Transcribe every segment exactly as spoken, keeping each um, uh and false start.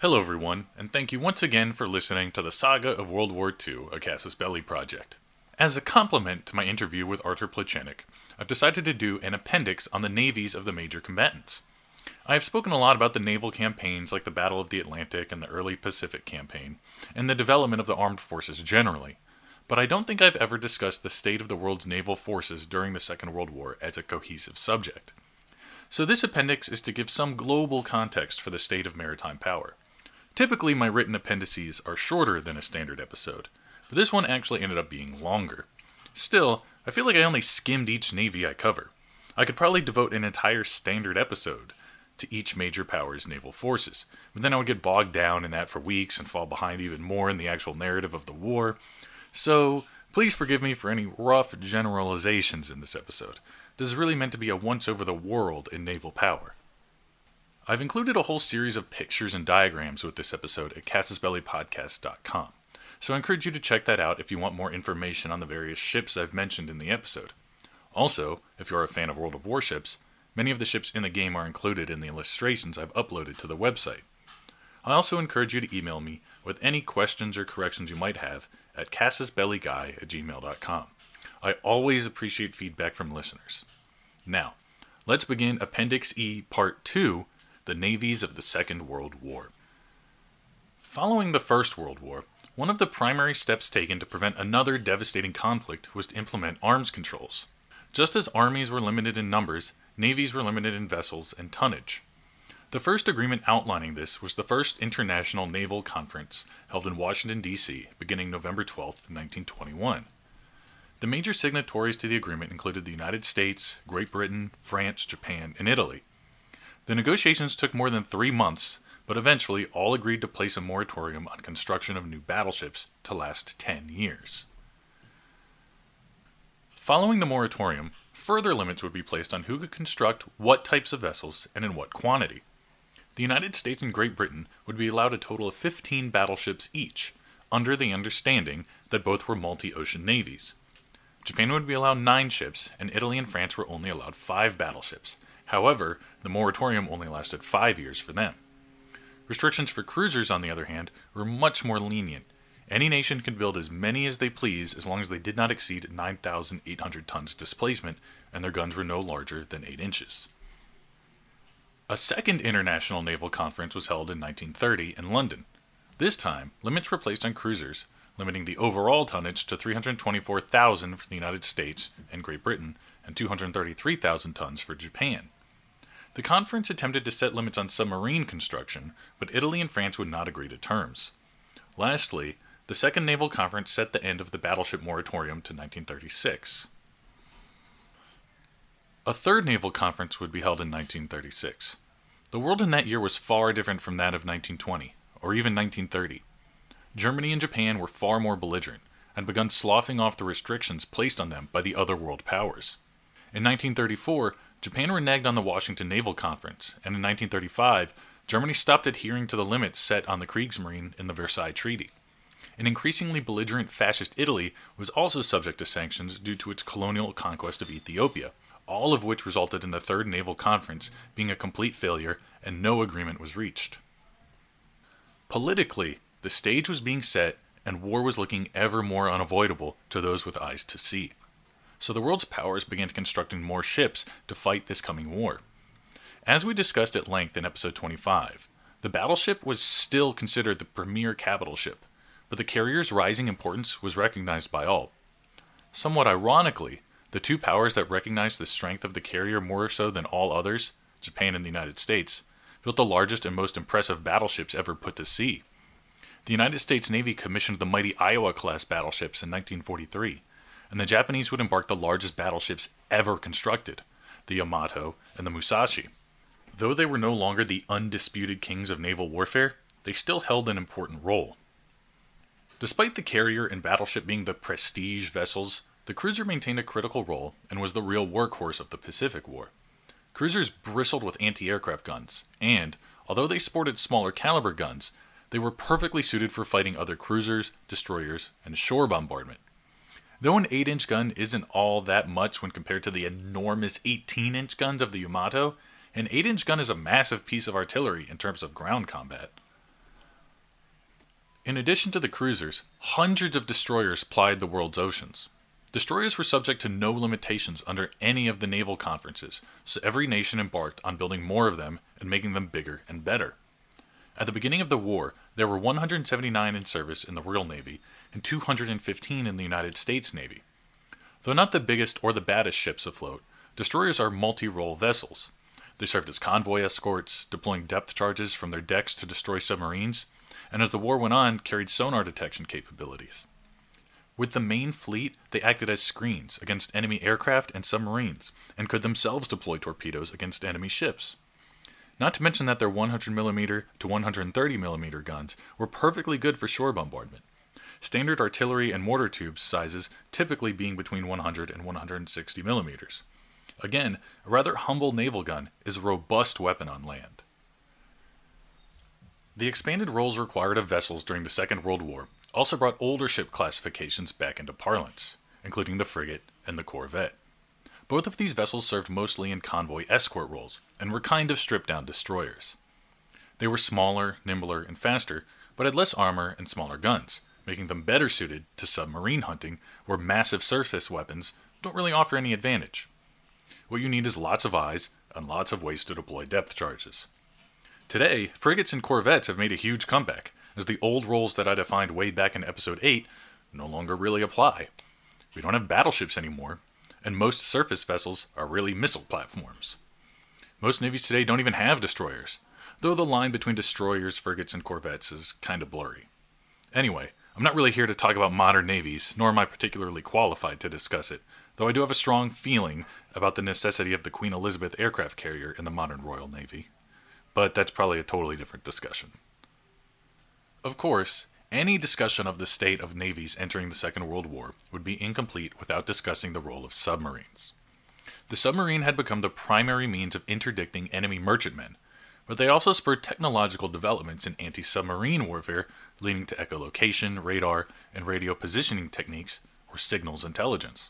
Hello everyone, and thank you once again for listening to the Saga of World War Two, a Casus Belli project. As a complement to my interview with Arthur Plachenik, I've decided to do an appendix on the navies of the major combatants. I have spoken a lot about the naval campaigns like the Battle of the Atlantic and the early Pacific campaign, and the development of the armed forces generally, but I don't think I've ever discussed the state of the world's naval forces during the Second World War as a cohesive subject. So this appendix is to give some global context for the state of maritime power. Typically, my written appendices are shorter than a standard episode, but this one actually ended up being longer. Still, I feel like I only skimmed each navy I cover. I could probably devote an entire standard episode to each major power's naval forces, but then I would get bogged down in that for weeks and fall behind even more in the actual narrative of the war. So, please forgive me for any rough generalizations in this episode. This is really meant to be a once over the world in naval power. I've included a whole series of pictures and diagrams with this episode at casus belly podcast dot com, so I encourage you to check that out if you want more information on the various ships I've mentioned in the episode. Also, if you're a fan of World of Warships, many of the ships in the game are included in the illustrations I've uploaded to the website. I also encourage you to email me with any questions or corrections you might have at casus belly guy at gmail dot com. I always appreciate feedback from listeners. Now, let's begin Appendix E, Part two, the navies of the Second World War. Following the First World War, one of the primary steps taken to prevent another devastating conflict was to implement arms controls. Just as armies were limited in numbers, navies were limited in vessels and tonnage. The first agreement outlining this was the First International Naval Conference held in Washington, D C, beginning November twelfth, nineteen twenty-one. The major signatories to the agreement included the United States, Great Britain, France, Japan, and Italy. The negotiations took more than three months, but eventually all agreed to place a moratorium on construction of new battleships to last ten years. Following the moratorium, further limits would be placed on who could construct what types of vessels and in what quantity. The United States and Great Britain would be allowed a total of fifteen battleships each, under the understanding that both were multi-ocean navies. Japan would be allowed nine ships, and Italy and France were only allowed five battleships. However, the moratorium only lasted five years for them. Restrictions for cruisers, on the other hand, were much more lenient. Any nation could build as many as they please as long as they did not exceed nine thousand eight hundred tons displacement and their guns were no larger than eight inches. A second International Naval Conference was held in nineteen thirty in London. This time, limits were placed on cruisers, limiting the overall tonnage to three hundred twenty-four thousand for the United States and Great Britain and two hundred thirty-three thousand tons for Japan. The conference attempted to set limits on submarine construction, but Italy and France would not agree to terms. Lastly, the Second Naval Conference set the end of the battleship moratorium to nineteen thirty-six. A third naval conference would be held in nineteen thirty-six. The world in that year was far different from that of nineteen twenty, or even nineteen thirty. Germany and Japan were far more belligerent, and begun sloughing off the restrictions placed on them by the other world powers. In nineteen thirty-four, Japan reneged on the Washington Naval Conference, and in nineteen thirty-five, Germany stopped adhering to the limits set on the Kriegsmarine in the Versailles Treaty. An increasingly belligerent fascist Italy was also subject to sanctions due to its colonial conquest of Ethiopia, all of which resulted in the Third Naval Conference being a complete failure and no agreement was reached. Politically, the stage was being set and war was looking ever more unavoidable to those with eyes to see. So the world's powers began constructing more ships to fight this coming war. As we discussed at length in episode twenty-five, the battleship was still considered the premier capital ship, but the carrier's rising importance was recognized by all. Somewhat ironically, the two powers that recognized the strength of the carrier more so than all others, Japan and the United States, built the largest and most impressive battleships ever put to sea. The United States Navy commissioned the mighty Iowa-class battleships in nineteen forty-three, and the Japanese would embark the largest battleships ever constructed, the Yamato and the Musashi. Though they were no longer the undisputed kings of naval warfare, they still held an important role. Despite the carrier and battleship being the prestige vessels, the cruiser maintained a critical role and was the real workhorse of the Pacific War. Cruisers bristled with anti-aircraft guns, and, although they sported smaller caliber guns, they were perfectly suited for fighting other cruisers, destroyers, and shore bombardment. Though an eight inch gun isn't all that much when compared to the enormous eighteen inch guns of the Yamato, an eight inch gun is a massive piece of artillery in terms of ground combat. In addition to the cruisers, hundreds of destroyers plied the world's oceans. Destroyers were subject to no limitations under any of the naval conferences, so every nation embarked on building more of them and making them bigger and better. At the beginning of the war, there were one hundred seventy-nine in service in the Royal Navy and two hundred fifteen in the United States Navy. Though not the biggest or the baddest ships afloat, destroyers are multi-role vessels. They served as convoy escorts, deploying depth charges from their decks to destroy submarines, and as the war went on, carried sonar detection capabilities. With the main fleet, they acted as screens against enemy aircraft and submarines, and could themselves deploy torpedoes against enemy ships. Not to mention that their one hundred millimeter to one hundred thirty millimeter guns were perfectly good for shore bombardment, standard artillery and mortar tube sizes typically being between one hundred and one hundred sixty millimeters. Again, a rather humble naval gun is a robust weapon on land. The expanded roles required of vessels during the Second World War also brought older ship classifications back into parlance, including the frigate and the corvette. Both of these vessels served mostly in convoy escort roles, and were kind of stripped-down destroyers. They were smaller, nimbler, and faster, but had less armor and smaller guns, making them better suited to submarine hunting, where massive surface weapons don't really offer any advantage. What you need is lots of eyes and lots of ways to deploy depth charges. Today, frigates and corvettes have made a huge comeback, as the old roles that I defined way back in Episode eight no longer really apply. We don't have battleships anymore, and most surface vessels are really missile platforms. Most navies today don't even have destroyers, though the line between destroyers, frigates, and corvettes is kind of blurry. Anyway, I'm not really here to talk about modern navies, nor am I particularly qualified to discuss it, though I do have a strong feeling about the necessity of the Queen Elizabeth aircraft carrier in the modern Royal Navy. But that's probably a totally different discussion. Of course, any discussion of the state of navies entering the Second World War would be incomplete without discussing the role of submarines. The submarine had become the primary means of interdicting enemy merchantmen, but they also spurred technological developments in anti-submarine warfare, leading to echolocation, radar, and radio positioning techniques, or signals intelligence.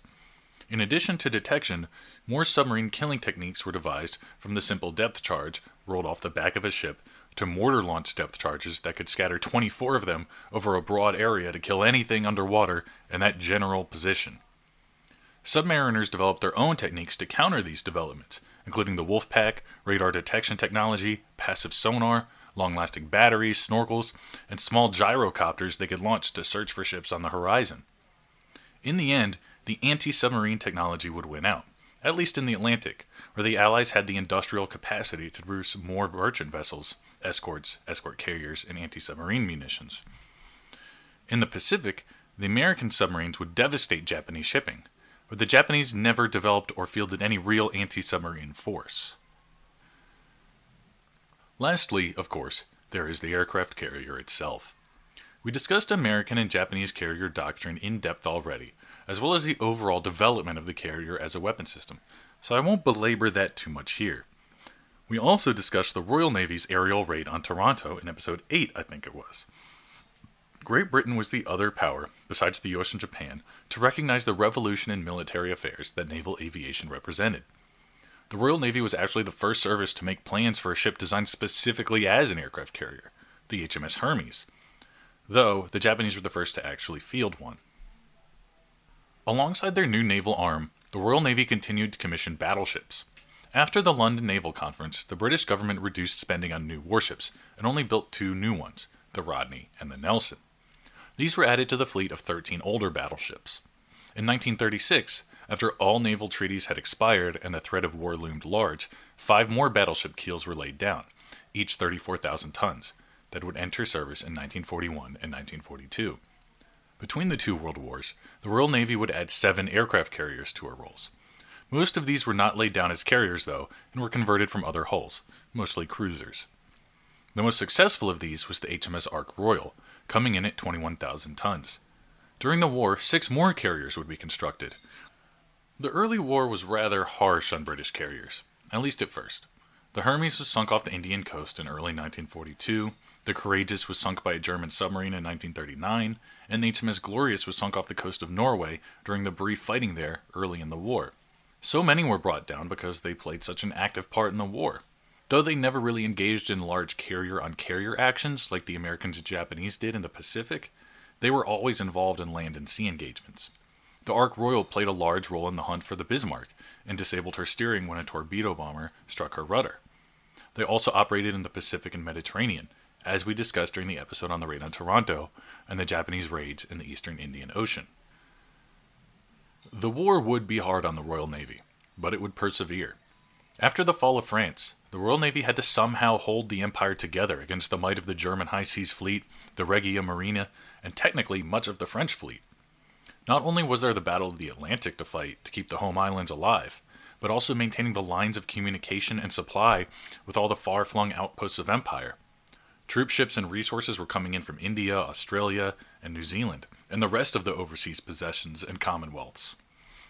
In addition to detection, more submarine killing techniques were devised, from the simple depth charge rolled off the back of a ship to mortar-launched depth charges that could scatter twenty-four of them over a broad area to kill anything underwater in that general position. Submariners developed their own techniques to counter these developments, including the Wolfpack, radar detection technology, passive sonar, long-lasting batteries, snorkels, and small gyrocopters they could launch to search for ships on the horizon. In the end, the anti-submarine technology would win out, at least in the Atlantic, where the Allies had the industrial capacity to produce more merchant vessels, escorts, escort carriers, and anti-submarine munitions. In the Pacific, the American submarines would devastate Japanese shipping, but the Japanese never developed or fielded any real anti-submarine force. Lastly, of course, there is the aircraft carrier itself. We discussed American and Japanese carrier doctrine in depth already, as well as the overall development of the carrier as a weapon system, so I won't belabor that too much here. We also discussed the Royal Navy's aerial raid on Toronto in Episode eight, I think it was. Great Britain was the other power, besides the U S and Japan, to recognize the revolution in military affairs that naval aviation represented. The Royal Navy was actually the first service to make plans for a ship designed specifically as an aircraft carrier, the H M S Hermes, though the Japanese were the first to actually field one. Alongside their new naval arm, the Royal Navy continued to commission battleships. After the London Naval Conference, the British government reduced spending on new warships and only built two new ones, the Rodney and the Nelson. These were added to the fleet of thirteen older battleships. In nineteen thirty-six, after all naval treaties had expired and the threat of war loomed large, five more battleship keels were laid down, each thirty-four thousand tons, that would enter service in nineteen forty-one and nineteen forty-two. Between the two World Wars, the Royal Navy would add seven aircraft carriers to her rolls. Most of these were not laid down as carriers, though, and were converted from other hulls, mostly cruisers. The most successful of these was the H M S Ark Royal, coming in at twenty-one thousand tons. During the war, six more carriers would be constructed. The early war was rather harsh on British carriers, at least at first. The Hermes was sunk off the Indian coast in early nineteen forty-two, the Courageous was sunk by a German submarine in nineteen thirty-nine, and the H M S Glorious was sunk off the coast of Norway during the brief fighting there early in the war. So many were brought down because they played such an active part in the war. Though they never really engaged in large carrier-on-carrier actions like the Americans and Japanese did in the Pacific, they were always involved in land and sea engagements. The Ark Royal played a large role in the hunt for the Bismarck and disabled her steering when a torpedo bomber struck her rudder. They also operated in the Pacific and Mediterranean, as we discussed during the episode on the raid on Toronto and the Japanese raids in the Eastern Indian Ocean. The war would be hard on the Royal Navy, but it would persevere. After the fall of France, the Royal Navy had to somehow hold the empire together against the might of the German high seas fleet, the Regia Marina, and technically much of the French fleet. Not only was there the Battle of the Atlantic to fight to keep the home islands alive, but also maintaining the lines of communication and supply with all the far-flung outposts of empire. Troop ships and resources were coming in from India, Australia, and New Zealand, and the rest of the overseas possessions and commonwealths.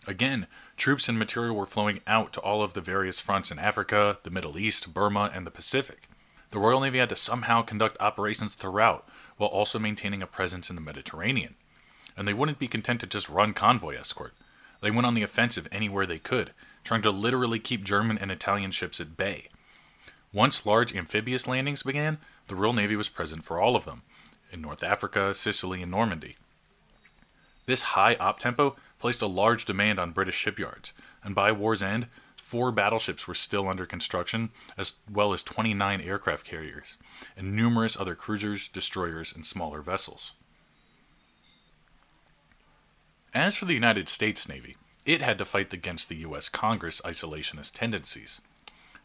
Again, troops and material were flowing out to all of the various fronts in Africa, the Middle East, Burma, and the Pacific. The Royal Navy had to somehow conduct operations throughout, while also maintaining a presence in the Mediterranean. And they wouldn't be content to just run convoy escort. They went on the offensive anywhere they could, trying to literally keep German and Italian ships at bay. Once large amphibious landings began, the Royal Navy was present for all of them, in North Africa, Sicily, and Normandy. This high op-tempo placed a large demand on British shipyards, and by war's end, four battleships were still under construction, as well as twenty-nine aircraft carriers, and numerous other cruisers, destroyers, and smaller vessels. As for the United States Navy, it had to fight against the U S Congress isolationist tendencies.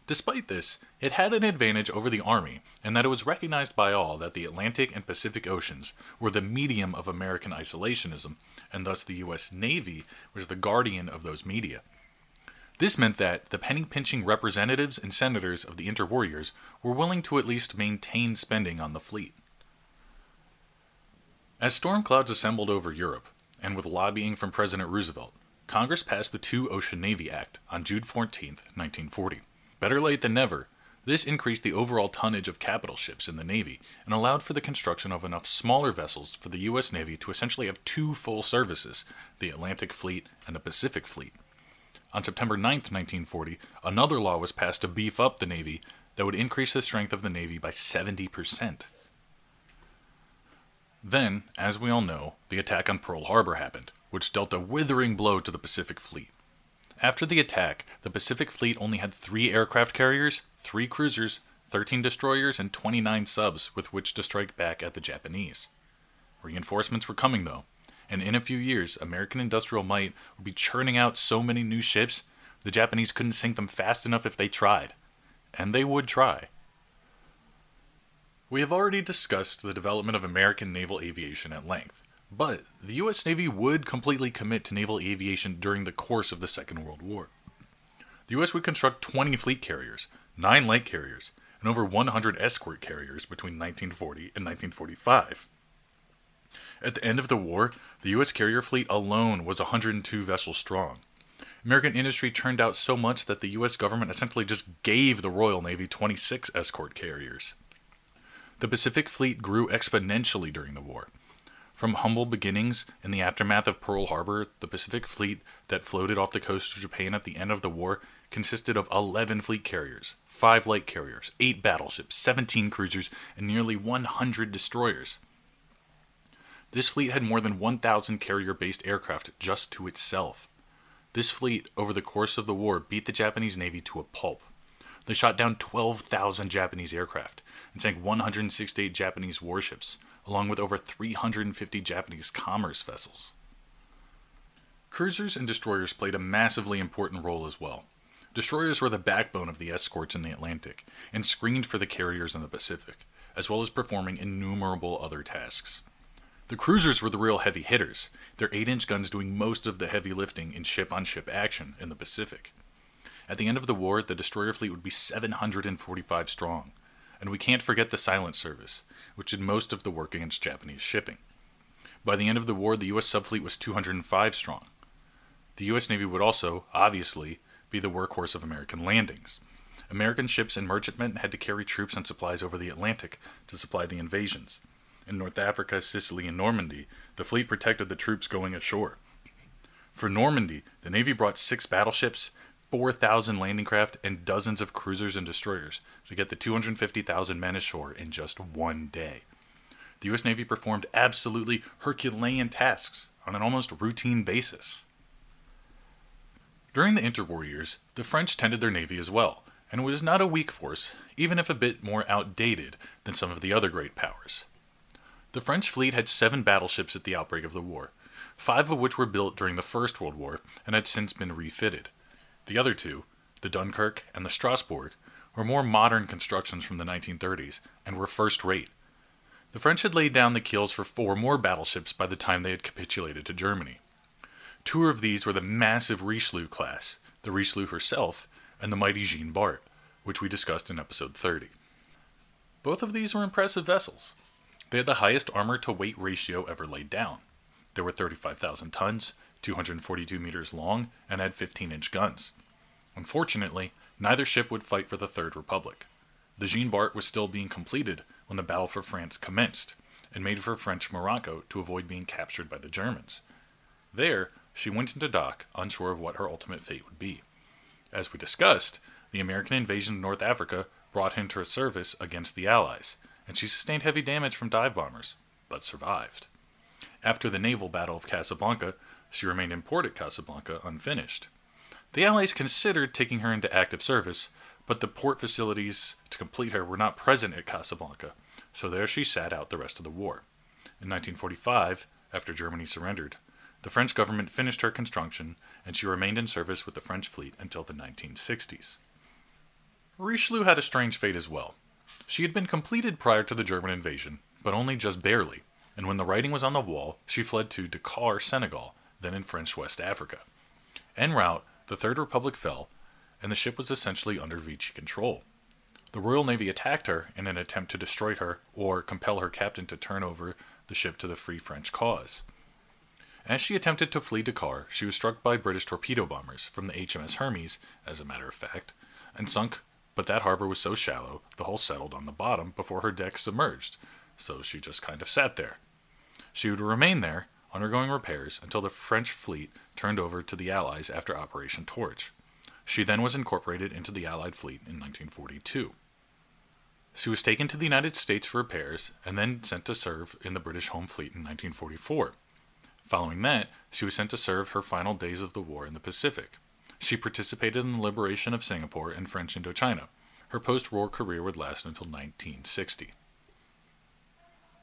Despite this, it had an advantage over the Army in that it was recognized by all that the Atlantic and Pacific Oceans were the medium of American isolationism, and thus the U S Navy was the guardian of those media. This meant that the penny-pinching representatives and senators of the interwar years were willing to at least maintain spending on the fleet. As storm clouds assembled over Europe, and with lobbying from President Roosevelt, Congress passed the Two Ocean Navy Act on June fourteenth, nineteen forty. Better late than never, this increased the overall tonnage of capital ships in the Navy and allowed for the construction of enough smaller vessels for the U S Navy to essentially have two full services, the Atlantic Fleet and the Pacific Fleet. On September ninth, nineteen forty, another law was passed to beef up the Navy that would increase the strength of the Navy by seventy percent. Then, as we all know, the attack on Pearl Harbor happened, which dealt a withering blow to the Pacific Fleet. After the attack, the Pacific Fleet only had three aircraft carriers, three cruisers, thirteen destroyers, and twenty-nine subs with which to strike back at the Japanese. Reinforcements were coming, though, and in a few years, American industrial might would be churning out so many new ships, the Japanese couldn't sink them fast enough if they tried. And they would try. We have already discussed the development of American naval aviation at length, but the U S Navy would completely commit to naval aviation during the course of the Second World War. The U S would construct twenty fleet carriers, nine light carriers, and over one hundred escort carriers between nineteen forty and nineteen forty-five. At the end of the war, the U S carrier fleet alone was one hundred two vessels strong. American industry churned out so much that the U S government essentially just gave the Royal Navy twenty-six escort carriers. The Pacific Fleet grew exponentially during the war. From humble beginnings in the aftermath of Pearl Harbor, the Pacific Fleet that floated off the coast of Japan at the end of the war consisted of eleven fleet carriers, five light carriers, eight battleships, seventeen cruisers, and nearly one hundred destroyers. This fleet had more than one thousand carrier-based aircraft just to itself. This fleet, over the course of the war, beat the Japanese Navy to a pulp. They shot down twelve thousand Japanese aircraft and sank one hundred sixty-eight Japanese warships, along with over three hundred fifty Japanese commerce vessels. Cruisers and destroyers played a massively important role as well. Destroyers were the backbone of the escorts in the Atlantic and screened for the carriers in the Pacific, as well as performing innumerable other tasks. The cruisers were the real heavy hitters, their eight-inch guns doing most of the heavy lifting in ship-on-ship action in the Pacific. At the end of the war, the destroyer fleet would be seven hundred forty-five strong, and we can't forget the Silent Service, which did most of the work against Japanese shipping. By the end of the war, the U S subfleet was two hundred five strong. The U S Navy would also, obviously, be the workhorse of American landings. American ships and merchantmen had to carry troops and supplies over the Atlantic to supply the invasions. In North Africa, Sicily, and Normandy, the fleet protected the troops going ashore. For Normandy, the Navy brought six battleships, four thousand landing craft and dozens of cruisers and destroyers to get the two hundred fifty thousand men ashore in just one day. The U S Navy performed absolutely Herculean tasks on an almost routine basis. During the interwar years, the French tended their navy as well, and it was not a weak force, even if a bit more outdated than some of the other great powers. The French fleet had seven battleships at the outbreak of the war, five of which were built during the First World War and had since been refitted. The other two, the Dunkirk and the Strasbourg, were more modern constructions from the nineteen thirties and were first-rate. The French had laid down the keels for four more battleships by the time they had capitulated to Germany. Two of these were the massive Richelieu class, the Richelieu herself, and the mighty Jean Bart, which we discussed in episode thirty. Both of these were impressive vessels. They had the highest armor-to-weight ratio ever laid down. They were thirty-five thousand tons, two hundred forty-two meters long, and had fifteen-inch guns. Unfortunately, neither ship would fight for the Third Republic. The Jean Bart was still being completed when the battle for France commenced, and made for French Morocco to avoid being captured by the Germans. There, she went into dock, unsure of what her ultimate fate would be. As we discussed, the American invasion of North Africa brought into her service against the Allies, and she sustained heavy damage from dive bombers, but survived. After the naval battle of Casablanca, she remained in port at Casablanca unfinished. The Allies considered taking her into active service, but the port facilities to complete her were not present at Casablanca, so there she sat out the rest of the war. In nineteen forty-five, after Germany surrendered, the French government finished her construction, and she remained in service with the French fleet until the nineteen sixties. Richelieu had a strange fate as well. She had been completed prior to the German invasion, but only just barely, and when the writing was on the wall, she fled to Dakar, Senegal, then in French West Africa. En route, the Third Republic fell, and the ship was essentially under Vichy control. The Royal Navy attacked her in an attempt to destroy her or compel her captain to turn over the ship to the Free French cause. As she attempted to flee Dakar, she was struck by British torpedo bombers from the H M S Hermes, as a matter of fact, and sunk, but that harbor was so shallow, the hull settled on the bottom before her deck submerged, so she just kind of sat there. She would remain there, undergoing repairs, until the French fleet turned over to the Allies after Operation Torch. She then was incorporated into the Allied fleet in nineteen forty-two. She was taken to the United States for repairs, and then sent to serve in the British Home Fleet in nineteen forty-four. Following that, she was sent to serve her final days of the war in the Pacific. She participated in the liberation of Singapore and French Indochina. Her post-war career would last until nineteen sixty.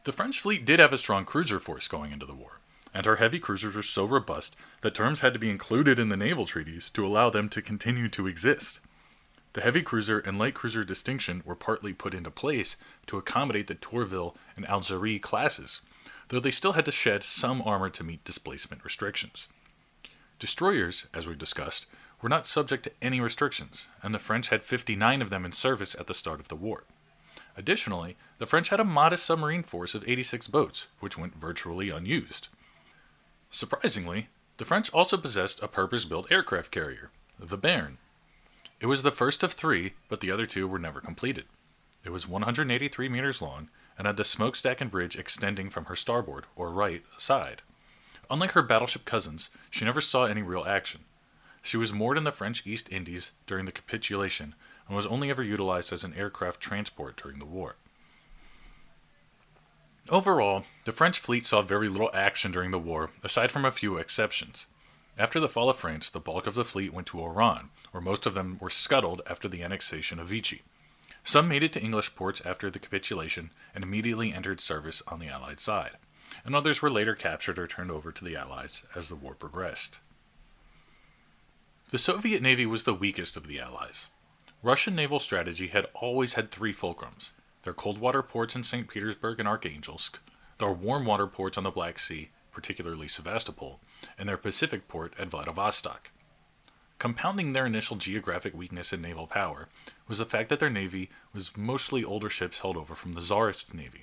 The French fleet did have a strong cruiser force going into the war, and her heavy cruisers were so robust that terms had to be included in the naval treaties to allow them to continue to exist. The heavy cruiser and light cruiser distinction were partly put into place to accommodate the Tourville and Algérie classes, though they still had to shed some armor to meet displacement restrictions. Destroyers, as we discussed, were not subject to any restrictions, and the French had fifty-nine of them in service at the start of the war. Additionally, the French had a modest submarine force of eighty-six boats, which went virtually unused. Surprisingly, the French also possessed a purpose-built aircraft carrier, the Bern. It was the first of three, but the other two were never completed. It was one hundred eighty-three meters long, and had the smokestack and bridge extending from her starboard, or right, side. Unlike her battleship cousins, she never saw any real action. She was moored in the French East Indies during the capitulation, and was only ever utilized as an aircraft transport during the war. Overall, the French fleet saw very little action during the war, aside from a few exceptions. After the fall of France, the bulk of the fleet went to Oran, where most of them were scuttled after the annexation of Vichy. Some made it to English ports after the capitulation and immediately entered service on the Allied side, and others were later captured or turned over to the Allies as the war progressed. The Soviet Navy was the weakest of the Allies. Russian naval strategy had always had three fulcrums: their cold water ports in Saint Petersburg and Arkhangelsk, their warm water ports on the Black Sea, particularly Sevastopol, and their Pacific port at Vladivostok. Compounding their initial geographic weakness in naval power was the fact that their navy was mostly older ships held over from the Tsarist Navy.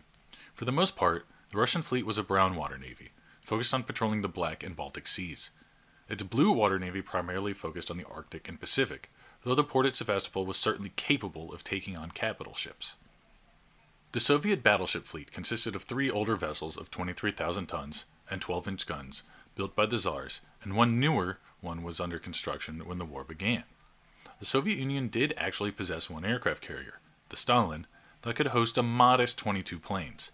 For the most part, the Russian fleet was a brown water navy, focused on patrolling the Black and Baltic Seas. Its blue water navy primarily focused on the Arctic and Pacific, though the port at Sevastopol was certainly capable of taking on capital ships. The Soviet battleship fleet consisted of three older vessels of twenty-three thousand tons and twelve-inch guns, built by the Tsars, and one newer one was under construction when the war began. the Soviet Union did actually possess one aircraft carrier, the Stalin, that could host a modest twenty-two planes.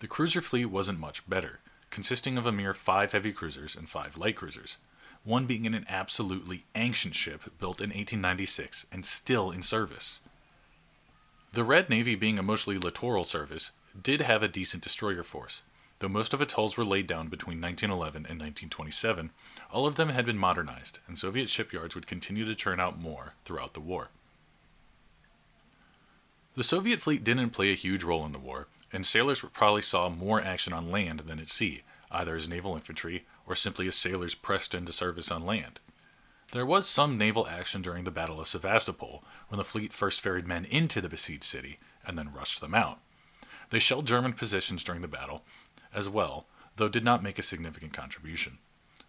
The cruiser fleet wasn't much better, consisting of a mere five heavy cruisers and five light cruisers, one being in an absolutely ancient ship built in eighteen ninety-six and still in service. The Red Navy, being a mostly littoral service, did have a decent destroyer force, though most of its hulls were laid down between nineteen eleven and nineteen twenty-seven. All of them had been modernized, and Soviet shipyards would continue to churn out more throughout the war. The Soviet fleet didn't play a huge role in the war, and sailors probably saw more action on land than at sea, either as naval infantry or simply as sailors pressed into service on land. There was some naval action during the Battle of Sevastopol, when the fleet first ferried men into the besieged city and then rushed them out. They shelled German positions during the battle as well, though did not make a significant contribution.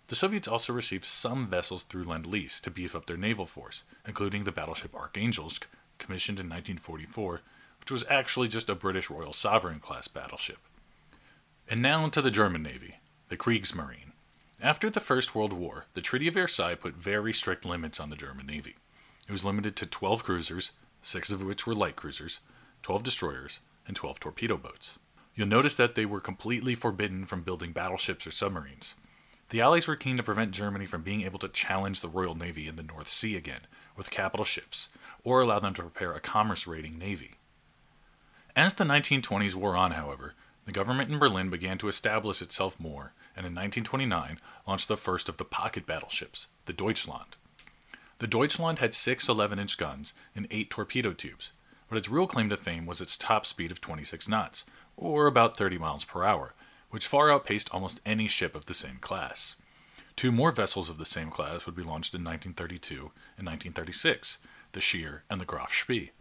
The Soviets also received some vessels through Lend-Lease to beef up their naval force, including the battleship Arkhangelsk, commissioned in nineteen forty-four, which was actually just a British Royal Sovereign-class battleship. And now to the German Navy, the Kriegsmarine. After the First World War, the Treaty of Versailles put very strict limits on the German Navy. It was limited to twelve cruisers, six of which were light cruisers, twelve destroyers, and twelve torpedo boats. You'll notice that they were completely forbidden from building battleships or submarines. The Allies were keen to prevent Germany from being able to challenge the Royal Navy in the North Sea again, with capital ships, or allow them to prepare a commerce-raiding navy. As the nineteen twenties wore on, however, the government in Berlin began to establish itself more, and in nineteen twenty-nine launched the first of the pocket battleships, the Deutschland. The Deutschland had six eleven-inch guns and eight torpedo tubes, but its real claim to fame was its top speed of twenty-six knots, or about thirty miles per hour, which far outpaced almost any ship of the same class. Two more vessels of the same class would be launched in nineteen thirty-two and nineteen thirty-six, the Scheer and the Graf Spee.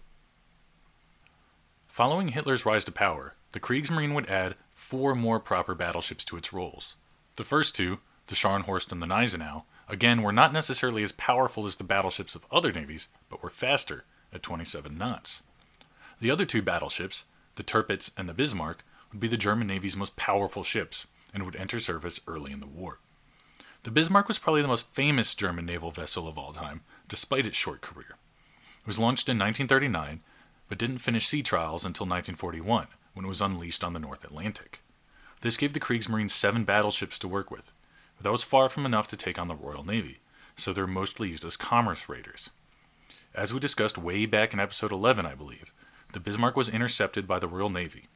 Following Hitler's rise to power, the Kriegsmarine would add four more proper battleships to its rolls. The first two, the Scharnhorst and the Gneisenau, again were not necessarily as powerful as the battleships of other navies, but were faster, at twenty-seven knots. The other two battleships, the Tirpitz and the Bismarck, would be the German Navy's most powerful ships, and would enter service early in the war. The Bismarck was probably the most famous German naval vessel of all time, despite its short career. It was launched in nineteen thirty-nine, but didn't finish sea trials until nineteen forty-one, when it was unleashed on the North Atlantic. This gave the Kriegsmarine seven battleships to work with, but that was far from enough to take on the Royal Navy, so they're mostly used as commerce raiders. As we discussed way back in episode eleven, I believe, the Bismarck was intercepted by the Royal Navy.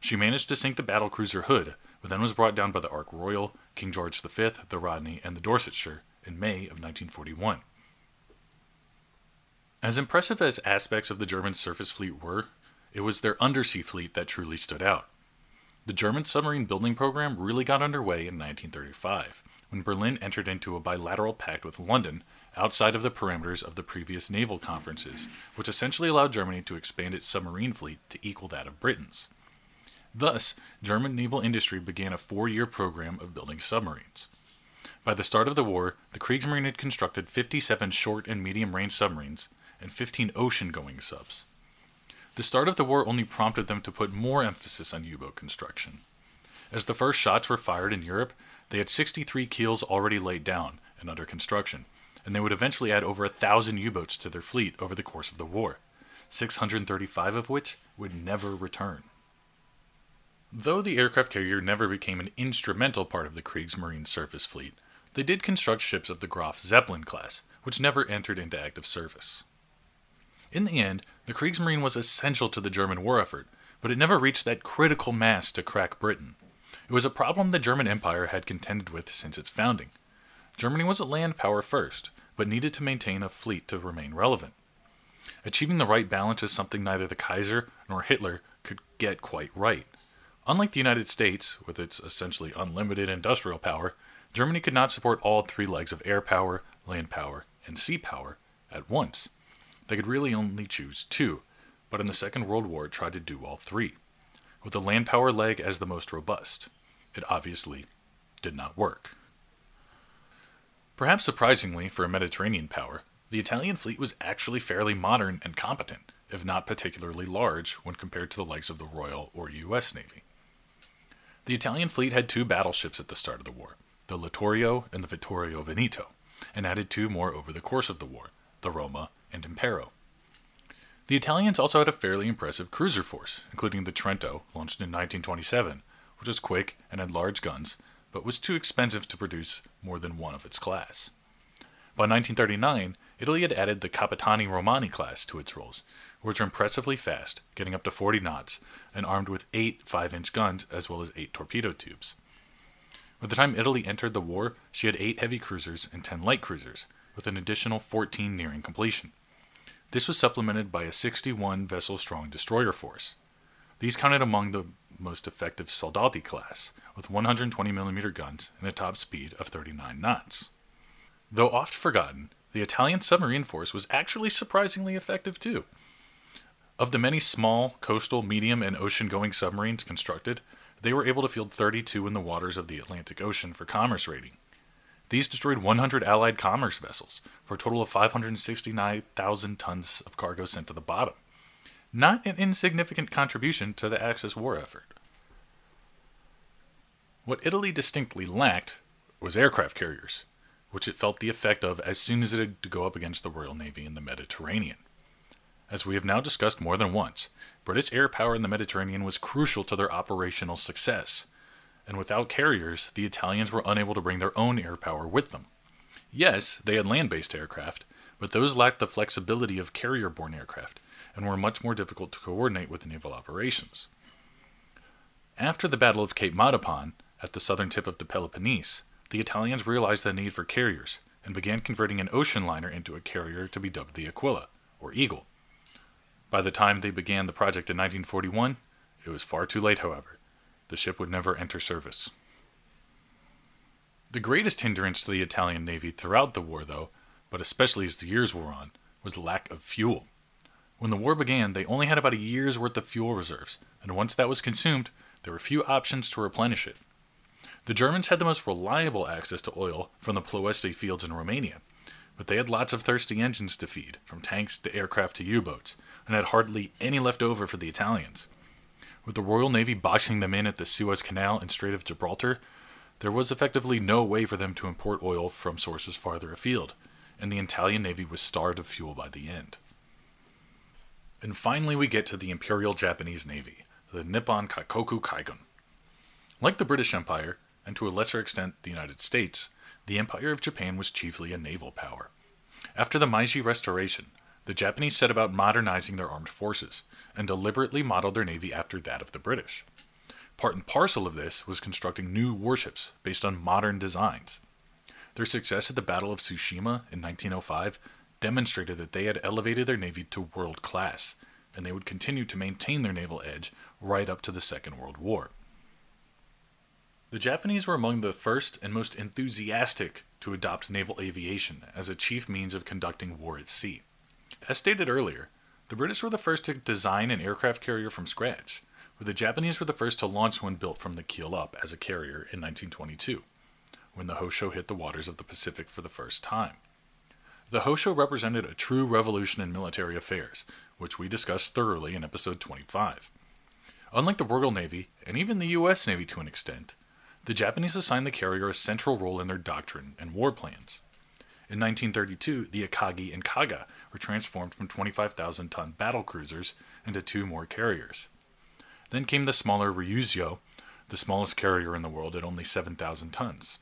She managed to sink the battlecruiser Hood, but then was brought down by the Ark Royal, King George the Fifth, the Rodney, and the Dorsetshire in May of nineteen forty-one. As impressive as aspects of the German surface fleet were, it was their undersea fleet that truly stood out. The German submarine building program really got underway in nineteen thirty-five, when Berlin entered into a bilateral pact with London outside of the parameters of the previous naval conferences, which essentially allowed Germany to expand its submarine fleet to equal that of Britain's. Thus, German naval industry began a four-year program of building submarines. By the start of the war, the Kriegsmarine had constructed fifty-seven short and medium-range submarines and fifteen ocean-going subs. The start of the war only prompted them to put more emphasis on U-boat construction. As the first shots were fired in Europe, they had sixty-three keels already laid down and under construction, and they would eventually add over a thousand U-boats to their fleet over the course of the war, six hundred thirty-five of which would never return. Though the aircraft carrier never became an instrumental part of the Kriegsmarine surface fleet, they did construct ships of the Graf Zeppelin class, which never entered into active service. In the end, the Kriegsmarine was essential to the German war effort, but it never reached that critical mass to crack Britain. It was a problem the German Empire had contended with since its founding. Germany was a land power first, but needed to maintain a fleet to remain relevant. Achieving the right balance is something neither the Kaiser nor Hitler could get quite right. Unlike the United States, with its essentially unlimited industrial power, Germany could not support all three legs of air power, land power, and sea power at once. They could really only choose two, but in the Second World War tried to do all three, with the land power leg as the most robust. It obviously did not work. Perhaps surprisingly for a Mediterranean power, the Italian fleet was actually fairly modern and competent, if not particularly large when compared to the likes of the Royal or U S Navy. The Italian fleet had two battleships at the start of the war, the Littorio and the Vittorio Veneto, and added two more over the course of the war, the Roma and Impero. The Italians also had a fairly impressive cruiser force, including the Trento, launched in nineteen twenty-seven, which was quick and had large guns, but was too expensive to produce more than one of its class. By nineteen thirty-nine, Italy had added the Capitani Romani class to its rolls, which are impressively fast, getting up to forty knots, and armed with eight five-inch guns as well as eight torpedo tubes. By the time Italy entered the war, she had eight heavy cruisers and ten light cruisers, with an additional fourteen nearing completion. This was supplemented by a sixty-one vessel strong destroyer force. These counted among the most effective Soldati class, with one hundred twenty millimeter guns and a top speed of thirty-nine knots. Though oft forgotten, the Italian submarine force was actually surprisingly effective too. Of the many small, coastal, medium, and ocean-going submarines constructed, they were able to field thirty-two in the waters of the Atlantic Ocean for commerce raiding. These destroyed one hundred Allied commerce vessels, for a total of five hundred sixty-nine thousand tons of cargo sent to the bottom. Not an insignificant contribution to the Axis war effort. What Italy distinctly lacked was aircraft carriers, which it felt the effect of as soon as it had to go up against the Royal Navy in the Mediterranean. As we have now discussed more than once, British air power in the Mediterranean was crucial to their operational success, and without carriers, the Italians were unable to bring their own air power with them. Yes, they had land-based aircraft, but those lacked the flexibility of carrier-borne aircraft, and were much more difficult to coordinate with naval operations. After the Battle of Cape Matapan, at the southern tip of the Peloponnese, the Italians realized the need for carriers, and began converting an ocean liner into a carrier to be dubbed the Aquila, or Eagle. By the time they began the project in nineteen forty-one, it was far too late, however. The ship would never enter service. The greatest hindrance to the Italian Navy throughout the war, though, but especially as the years wore on, was lack of fuel. When the war began, they only had about a year's worth of fuel reserves, and once that was consumed, there were few options to replenish it. The Germans had the most reliable access to oil from the Ploeste fields in Romania, but they had lots of thirsty engines to feed, from tanks to aircraft to U-boats, and had hardly any left over for the Italians. With the Royal Navy boxing them in at the Suez Canal and Strait of Gibraltar, there was effectively no way for them to import oil from sources farther afield, and the Italian Navy was starved of fuel by the end. And finally we get to the Imperial Japanese Navy, the Nippon Kaikoku Kaigun. Like the British Empire, and to a lesser extent the United States, the Empire of Japan was chiefly a naval power. After the Meiji Restoration, the Japanese set about modernizing their armed forces, and deliberately modeled their navy after that of the British. Part and parcel of this was constructing new warships based on modern designs. Their success at the Battle of Tsushima in nineteen oh five demonstrated that they had elevated their navy to world class, and they would continue to maintain their naval edge right up to the Second World War. The Japanese were among the first and most enthusiastic to adopt naval aviation as a chief means of conducting war at sea. As stated earlier, the British were the first to design an aircraft carrier from scratch, where the Japanese were the first to launch one built from the keel up as a carrier in nineteen twenty-two, when the Hosho hit the waters of the Pacific for the first time. The Hosho represented a true revolution in military affairs, which we discussed thoroughly in episode twenty-five. Unlike the Royal Navy, and even the U S Navy to an extent, the Japanese assigned the carrier a central role in their doctrine and war plans. In nineteen thirty-two, the Akagi and Kaga were transformed from twenty-five thousand ton battle cruisers into two more carriers. Then came the smaller Ryuzyō, the smallest carrier in the world at only seven thousand tons.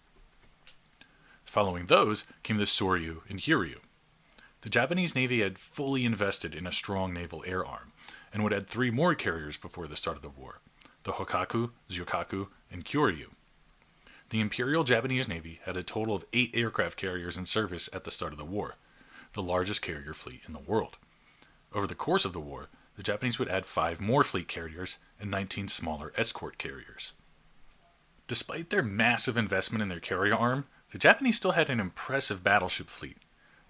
Following those came the Soryu and Hiryu. The Japanese Navy had fully invested in a strong naval air arm, and would add three more carriers before the start of the war, the Hokkaku, Zyukaku, and Kuryu. The Imperial Japanese Navy had a total of eight aircraft carriers in service at the start of the war, the largest carrier fleet in the world. Over the course of the war, the Japanese would add five more fleet carriers and nineteen smaller escort carriers. Despite their massive investment in their carrier arm, the Japanese still had an impressive battleship fleet.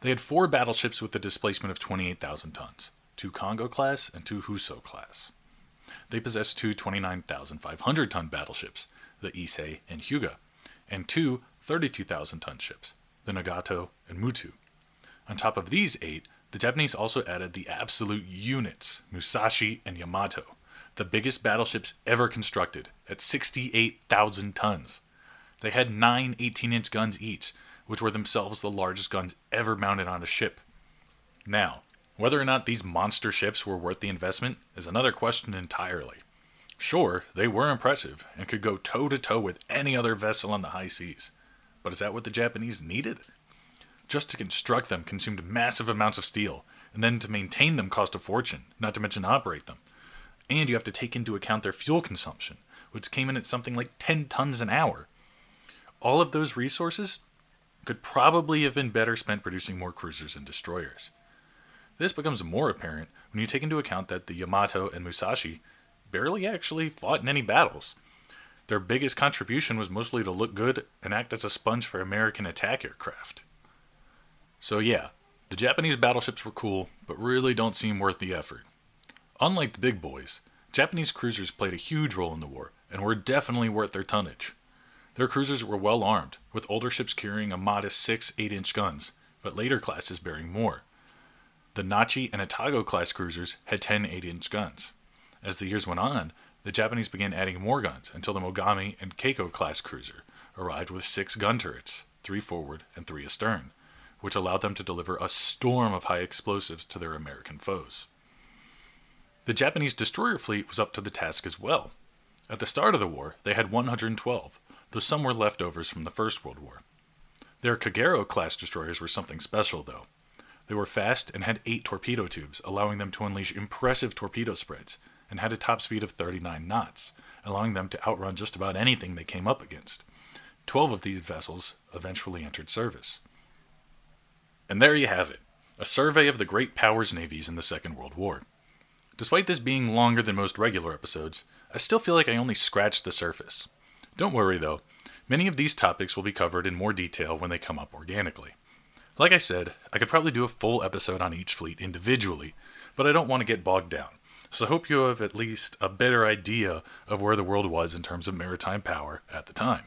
They had four battleships with a displacement of twenty-eight thousand tons, two Kongo-class and two Husō-class. They possessed two twenty-nine thousand five hundred ton battleships, the Ise and Hyuga, and two thirty-two thousand ton ships, the Nagato and Mutu. On top of these eight, the Japanese also added the absolute units, Musashi and Yamato, the biggest battleships ever constructed, at sixty-eight thousand tons. They had nine eighteen-inch guns each, which were themselves the largest guns ever mounted on a ship. Now, Whether or not these monster ships were worth the investment is another question entirely. Sure, they were impressive and could go toe-to-toe with any other vessel on the high seas. But is that what the Japanese needed? Just to construct them consumed massive amounts of steel, and then to maintain them cost a fortune, not to mention operate them. And you have to take into account their fuel consumption, which came in at something like ten tons an hour. All of those resources could probably have been better spent producing more cruisers and destroyers. This becomes more apparent when you take into account that the Yamato and Musashi barely actually fought in any battles. Their biggest contribution was mostly to look good and act as a sponge for American attack aircraft. So yeah, the Japanese battleships were cool, but really don't seem worth the effort. Unlike the big boys, Japanese cruisers played a huge role in the war, and were definitely worth their tonnage. Their cruisers were well armed, with older ships carrying a modest six eight-inch guns, but later classes bearing more. The Nachi and Atago-class cruisers had ten eight-inch guns. As the years went on, the Japanese began adding more guns until the Mogami and Keiko-class cruiser arrived with six gun turrets, three forward and three astern, which allowed them to deliver a storm of high explosives to their American foes. The Japanese destroyer fleet was up to the task as well. At the start of the war, they had one hundred twelve, though some were leftovers from the First World War. Their Kagero-class destroyers were something special, though. They were fast and had eight torpedo tubes, allowing them to unleash impressive torpedo spreads, and had a top speed of thirty-nine knots, allowing them to outrun just about anything they came up against. Twelve of these vessels eventually entered service. And there you have it, a survey of the great powers navies in the Second World War. Despite this being longer than most regular episodes, I still feel like I only scratched the surface. Don't worry though, many of these topics will be covered in more detail when they come up organically. Like I said, I could probably do a full episode on each fleet individually, but I don't want to get bogged down, so I hope you have at least a better idea of where the world was in terms of maritime power at the time.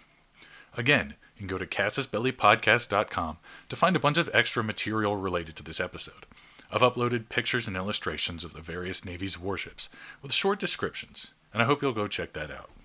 Again, you can go to casus belly podcast dot com to find a bunch of extra material related to this episode. I've uploaded pictures and illustrations of the various navies' warships with short descriptions, and I hope you'll go check that out.